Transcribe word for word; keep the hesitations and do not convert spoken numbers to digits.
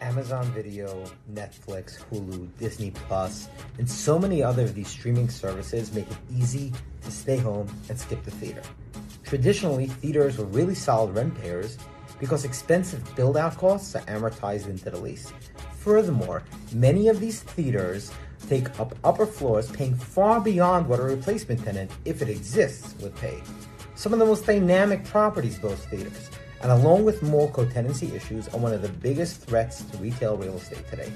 Amazon Video, Netflix, Hulu, Disney+, and so many other of these streaming services make it easy to stay home and skip the theater. Traditionally, theaters were really solid rent payers because expensive build-out costs are amortized into the lease. Furthermore, many of these theaters take up upper floors, paying far beyond what a replacement tenant, if it exists, would pay. Some of the most dynamic properties boast theaters, and along with more co-tenancy issues, are one of the biggest threats to retail real estate today.